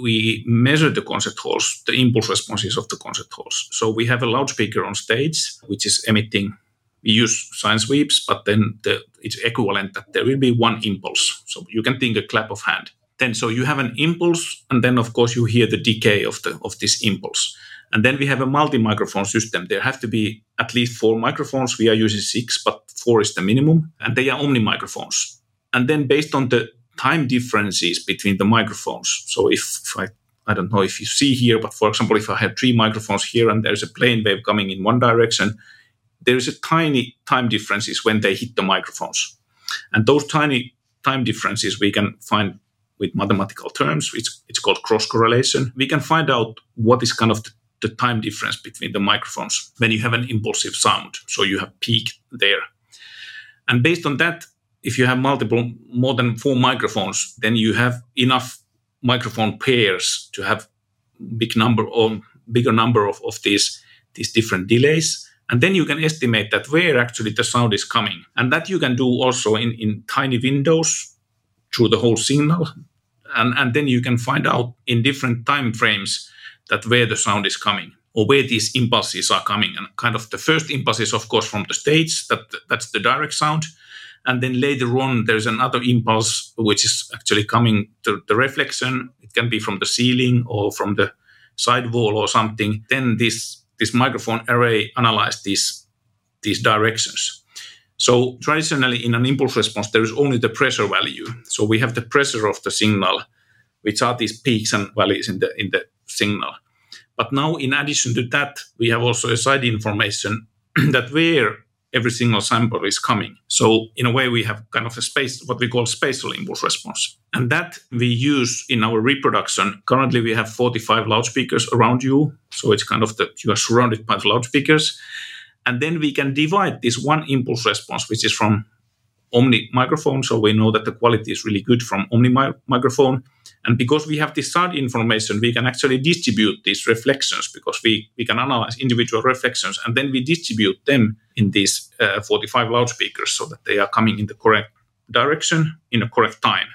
we measure the concert halls, the impulse responses of the concert halls. So we have a loudspeaker on stage, which is emitting. We use sine waves, but then it's equivalent that there will be one impulse. So you can think a clap of hand. Then, so you have an impulse, and then of course you hear the decay of this impulse. And then we have a multi-microphone system. There have to be at least 4 microphones. We are using 6, but 4 is the minimum. And they are omni-microphones. And then based on the time differences between the microphones. So if I don't know if you see here, but for example, if I have 3 microphones here and there's a plane wave coming in one direction, there is a tiny time differences when they hit the microphones. And those tiny time differences we can find with mathematical terms. It's called cross-correlation. We can find out what is kind of the time difference between the microphones when you have an impulsive sound. So you have peak there. And based on that, if you have more than 4 microphones, then you have enough microphone pairs to have bigger number of these different delays. And then you can estimate that where actually the sound is coming. And that you can do also in tiny windows through the whole signal. And then you can find out in different time frames that where the sound is coming or where these impulses are coming. And kind of the first impulse is, of course, from the stage. That's the direct sound. And then later on, there's another impulse which is actually coming to the reflection. It can be from the ceiling or from the side wall or something. Then this microphone array analyzes these directions. So traditionally, in an impulse response, there is only the pressure value. So we have the pressure of the signal, which are these peaks and valleys in the signal. But now, in addition to that, we have also a side information that where every single sample is coming. So in a way, we have kind of a space, what we call spatial impulse response. And that we use in our reproduction. Currently, we have 45 loudspeakers around you. So it's kind of you are surrounded by the loudspeakers. And then we can divide this one impulse response, which is from omni microphone. So we know that the quality is really good from omni microphone. And because we have this sound information, we can actually distribute these reflections because we can analyze individual reflections and then we distribute them in these 45 loudspeakers so that they are coming in the correct direction in a correct time.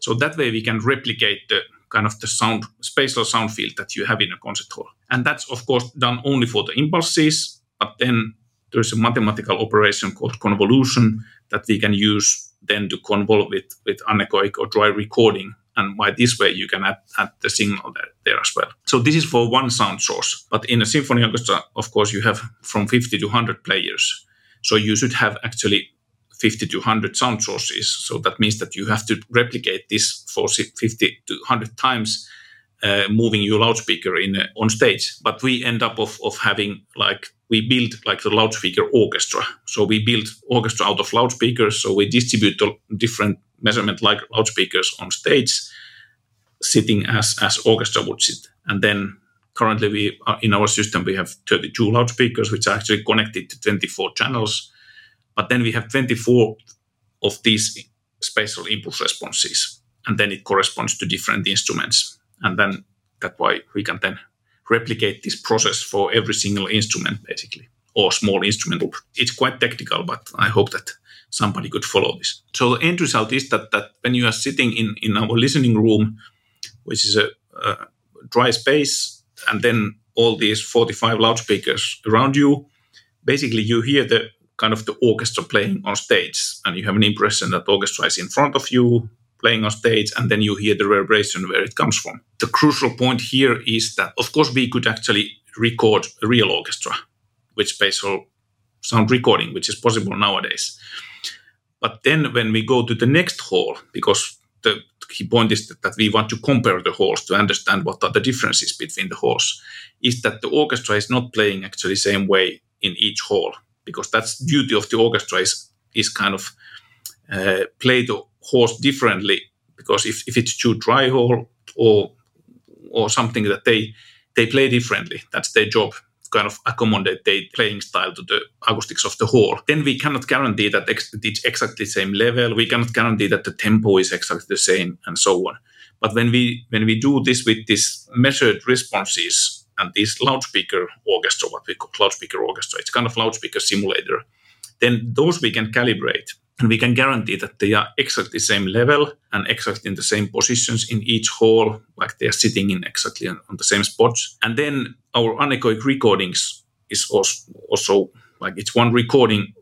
So that way we can replicate the kind of the sound, spatial sound field that you have in a concert hall. And that's of course done only for the impulses, but then there's a mathematical operation called convolution that we can use then to convolve with anechoic or dry recording. And by this way, you can add the signal there as well. So this is for one sound source. But in a symphony orchestra, of course, you have from 50 to 100 players. So you should have actually 50 to 100 sound sources. So that means that you have to replicate this for 50 to 100 times moving your loudspeaker on stage. But we end up of having we build the loudspeaker orchestra. So we build orchestra out of loudspeakers. So we distribute the different measurement like loudspeakers on stage sitting as orchestra would sit. And then currently we are in our system, we have 32 loudspeakers, which are actually connected to 24 channels. But then we have 24 of these spatial impulse responses. And then it corresponds to different instruments. And then that's why we can then replicate this process for every single instrument, basically, or small instrument. It's quite technical, but I hope that somebody could follow this. So the end result is that when you are sitting in our listening room, which is a dry space, and then all these 45 loudspeakers around you, basically you hear the kind of the orchestra playing on stage, and you have an impression that the orchestra is in front of you, playing on stage, and then you hear the reverberation where it comes from. The crucial point here is that, of course, we could actually record a real orchestra with spatial sound recording, which is possible nowadays. But then when we go to the next hall, because the key point is that we want to compare the halls to understand what are the differences between the halls, is that the orchestra is not playing actually the same way in each hall, because that's duty of the orchestra is kind of play the halls differently, because if it's too dry hall or something that they play differently, that's their job. Kind of accommodate their playing style to the acoustics of the hall. Then we cannot guarantee that it's exactly the same level. We cannot guarantee that the tempo is exactly the same, and so on. But when we do this with these measured responses and this loudspeaker orchestra, what we call loudspeaker orchestra, it's kind of loudspeaker simulator. Then those we can calibrate, And we can guarantee that they are exactly the same level and exactly in the same positions in each hall, like they are sitting in exactly on the same spots. And then our anechoic recordings is also like it's one recording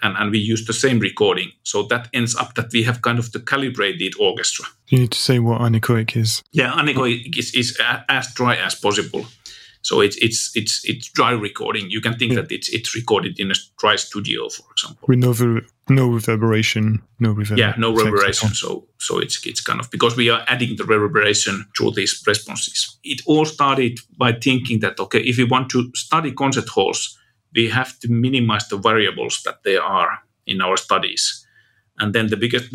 and we use the same recording. So that ends up that we have kind of the calibrated orchestra. You need to say what anechoic is. Yeah, anechoic is as dry as possible. So it's dry recording. You can think that it's recorded in a dry studio, for example. With no reverberation, no reverb. Yeah, no reverberation. So it's kind of because we are adding the reverberation to these responses. It all started by thinking that if we want to study concert halls, we have to minimize the variables that there are in our studies. And then the biggest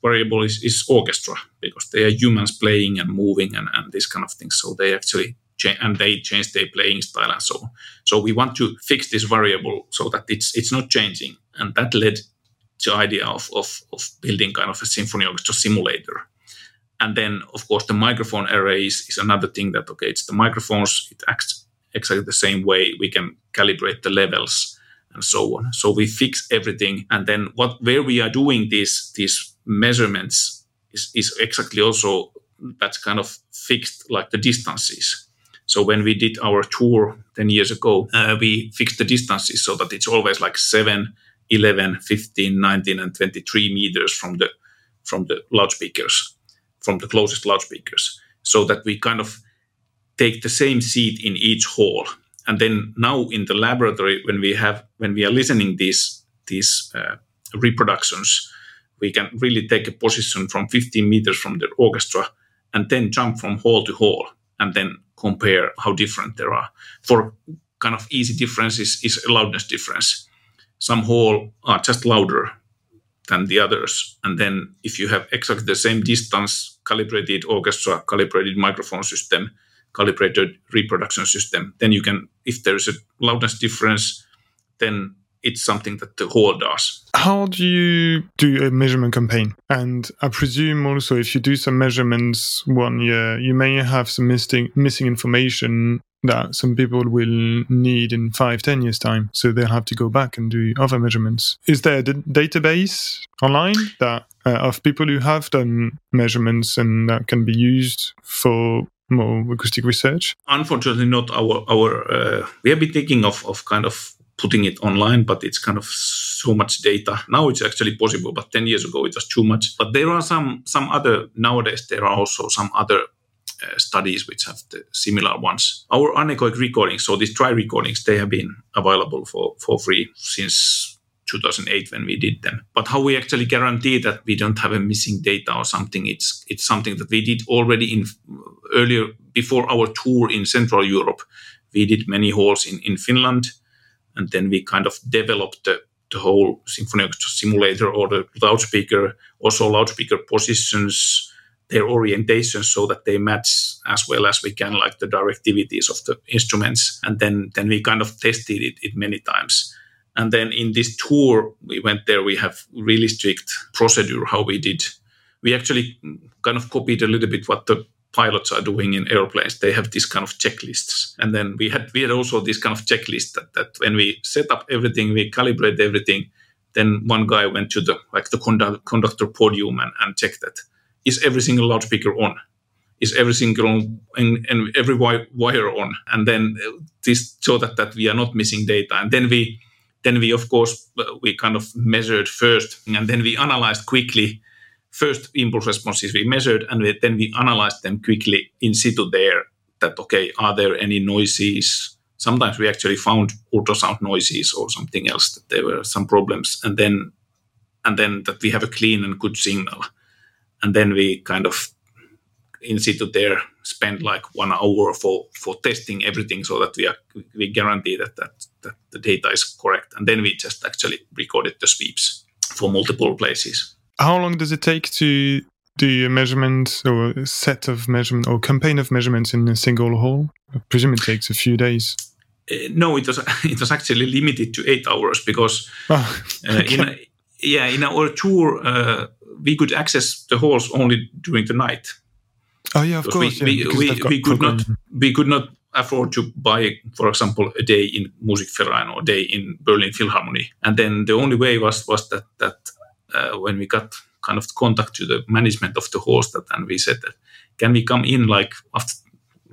variable is orchestra, because they are humans playing and moving and these kind of things. So they actually change their playing style and so on. So we want to fix this variable so that it's not changing. And that led to the idea of building kind of a symphony orchestra simulator. And then, of course, the microphone array is another thing that, it's the microphones, it acts exactly the same way. We can calibrate the levels and so on. So we fix everything. And then where we are doing these measurements is exactly also that's kind of fixed, like the distances. So when we did our tour 10 years ago, we fixed the distances so that it's always like 7, 11, 15, 19, and 23 meters from the loudspeakers, from the closest loudspeakers, so that we kind of take the same seat in each hall. And then now in the laboratory, when we are listening these reproductions, we can really take a position from 15 meters from the orchestra and then jump from hall to hall and then compare how different there are. For kind of easy differences is a loudness difference. Some halls are just louder than the others. And then if you have exactly the same distance, calibrated orchestra, calibrated microphone system, calibrated reproduction system, then you can, if there is a loudness difference, then it's something that the hall does. How do you do a measurement campaign? And I presume also if you do some measurements one year, you may have some missing information that some people will need in 5-10 years' time. So they'll have to go back and do other measurements. Is there a database online that of people who have done measurements and that can be used for more acoustic research? Unfortunately, not our we have been thinking of kind of putting it online, but it's kind of so much data. Now it's actually possible, but 10 years ago it was too much. But there are some other, nowadays there are also some other studies which have the similar ones. Our anechoic recordings, so these dry recordings, they have been available for free since 2008 when we did them. But how we actually guarantee that we don't have a missing data or something, it's something that we did already earlier, before our tour in Central Europe. We did many halls in Finland, and then we kind of developed the whole symphony orchestra simulator or the loudspeaker, also loudspeaker positions, their orientations, so that they match as well as we can, like the directivities of the instruments. And then we kind of tested it many times. And then in this tour, we went there, we have really strict procedure how we did. We actually kind of copied a little bit what the pilots are doing in airplanes. They have these kind of checklists. And then we had also this kind of checklist that when we set up everything, we calibrate everything, then one guy went to the conductor podium and checked that. Is every single loudspeaker on? Is every single and every wire on? And then this, so that we are not missing data. And then we of course, we kind of measured first, and then we analyzed quickly. First impulse responses we measured, and then we analyzed them quickly in situ there, that, are there any noises? Sometimes we actually found ultrasound noises or something else, that there were some problems. And then that we have a clean and good signal. And then we kind of in situ there spend like 1 hour for testing everything, so that we guarantee that the data is correct. And then we just actually recorded the sweeps for multiple places. How long does it take to do a measurement or a set of measurement or campaign of measurements in a single hall? I presume it takes a few days. No, it was actually limited to 8 hours because in our tour we could access the halls only during the night. Oh yeah, of course. We could not afford to buy, for example, a day in Musikverein or a day in Berlin Philharmonie, and then the only way was that when we got kind of contact to the management of the Hallstatt, and we said that, can we come in like after,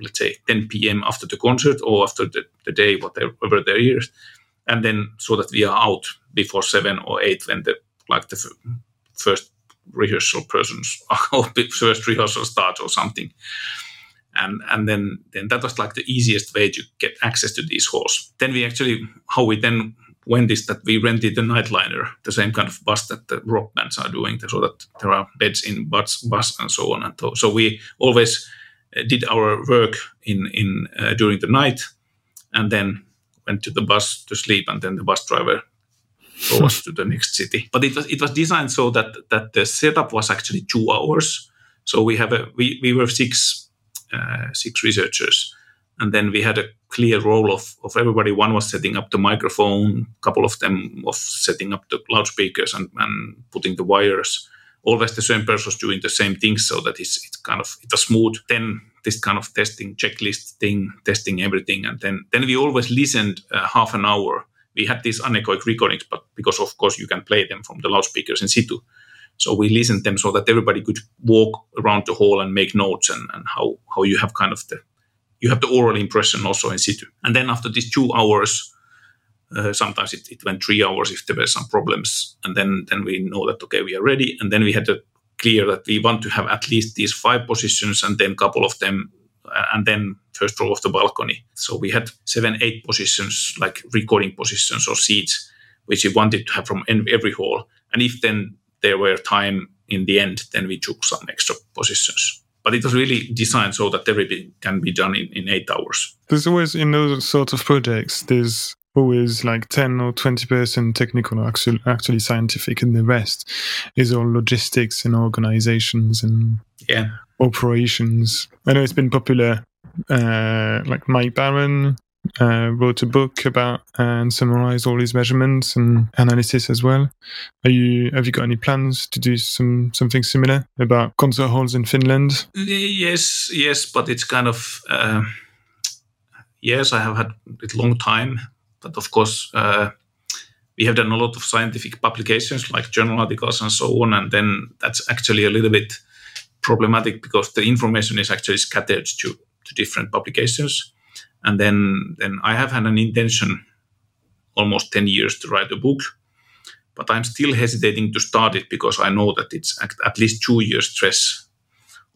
let's say, 10 p.m. after the concert or after the day, whatever there is, and then so that we are out before 7 or 8 when the first rehearsal persons or first rehearsal starts or something. And then that was like the easiest way to get access to these halls. Then we actually, how we then went is that we rented the Nightliner, the same kind of bus that the rock bands are doing, so that there are beds in bus and so on. And so we always did our work in during the night, and then went to the bus to sleep, and then the bus driver drove us to the next city. But it was designed so that the setup was actually 2 hours. So we were six researchers, and then we had a clear role of everybody. One was setting up the microphone, a couple of them of setting up the loudspeakers and putting the wires. Always the same person was doing the same things, so that it was smooth. Then this kind of testing checklist thing, testing everything, and then we always listened half an hour. We had these anechoic recordings, but because of course you can play them from the loudspeakers in situ. So we listened them so that everybody could walk around the hall and make notes and how you have kind of the oral impression also in situ. And then after these 2 hours, sometimes it went 3 hours if there were some problems. And then we know that, okay, we are ready. And then we had to clear that we want to have at least these 5 positions and then a couple of them, and then first row of the balcony. So we had 7, 8 positions, like recording positions or seats, which we wanted to have from every hall. And if then there were time in the end, then we took some extra positions. But it was really designed so that everything can be done in 8 hours. There's always, in those sorts of projects, there's always like 10 or 20% technical, or actually scientific, and the rest is all logistics and organizations and operations. I know it's been popular, like Mike Barron wrote a book about and summarized all his measurements and analysis as well. Have you got any plans to do something similar about concert halls in Finland? Yes, but it's kind of I have had a long time, but of course we have done a lot of scientific publications like journal articles and so on, and then that's actually a little bit problematic because the information is actually scattered to different publications. And then I have had an intention almost 10 years to write a book, but I'm still hesitating to start it because I know that it's at least 2 years stress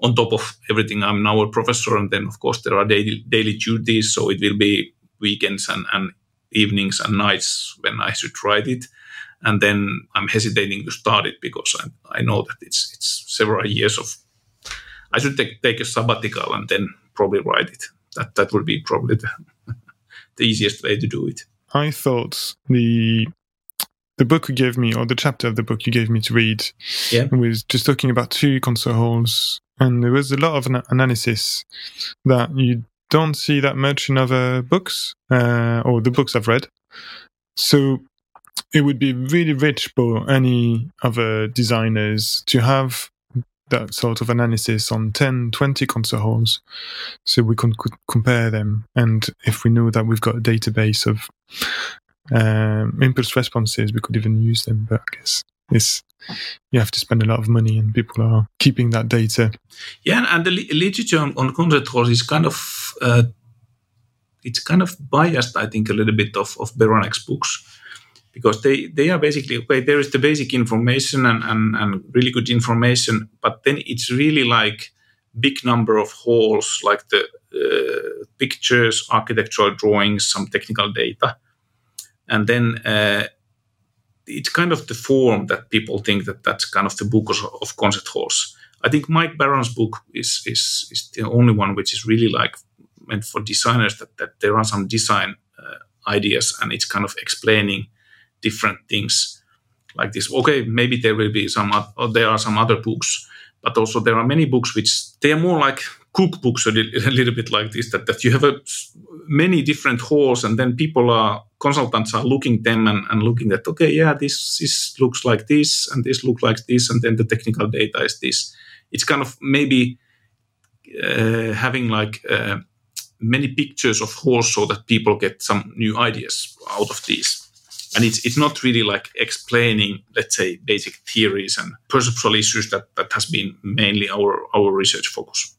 on top of everything. I'm now a professor, and then of course there are daily duties, so it will be weekends and evenings and nights when I should write it. And then I'm hesitating to start it because I know that it's several years of... I should take a sabbatical and then probably write it. That would be probably the easiest way to do it. I thought the book you gave me, or the chapter of the book you gave me to read, was just talking about 2 concert halls, and there was a lot of analysis that you don't see that much in other books, or the books I've read. So it would be really rich for any other designers to have that sort of analysis on 10, 20 concert halls, so we could compare them. And if we know that we've got a database of impulse responses, we could even use them. But I guess you have to spend a lot of money, and people are keeping that data. Yeah, and the literature on concert halls is kind of biased, I think, a little bit of Beranek's books. Because they are basically, okay, there is the basic information and really good information, but then it's really like big number of halls, like the pictures, architectural drawings, some technical data. And then it's kind of the form that people think that's kind of the book of concert halls. I think Mike Barron's book is the only one which is really like meant for designers, that there are some design ideas, and it's kind of explaining different things like this. Okay, maybe there will be there are some other books, but also there are many books which they are more like cookbooks, a little bit like this, that you have many different halls, and then consultants are looking them and looking at, okay, yeah, this looks like this, and this looks like this, and then the technical data is this. It's kind of maybe having like many pictures of halls so that people get some new ideas out of these. And it's not really like explaining, let's say, basic theories and perceptual issues that has been mainly our research focus.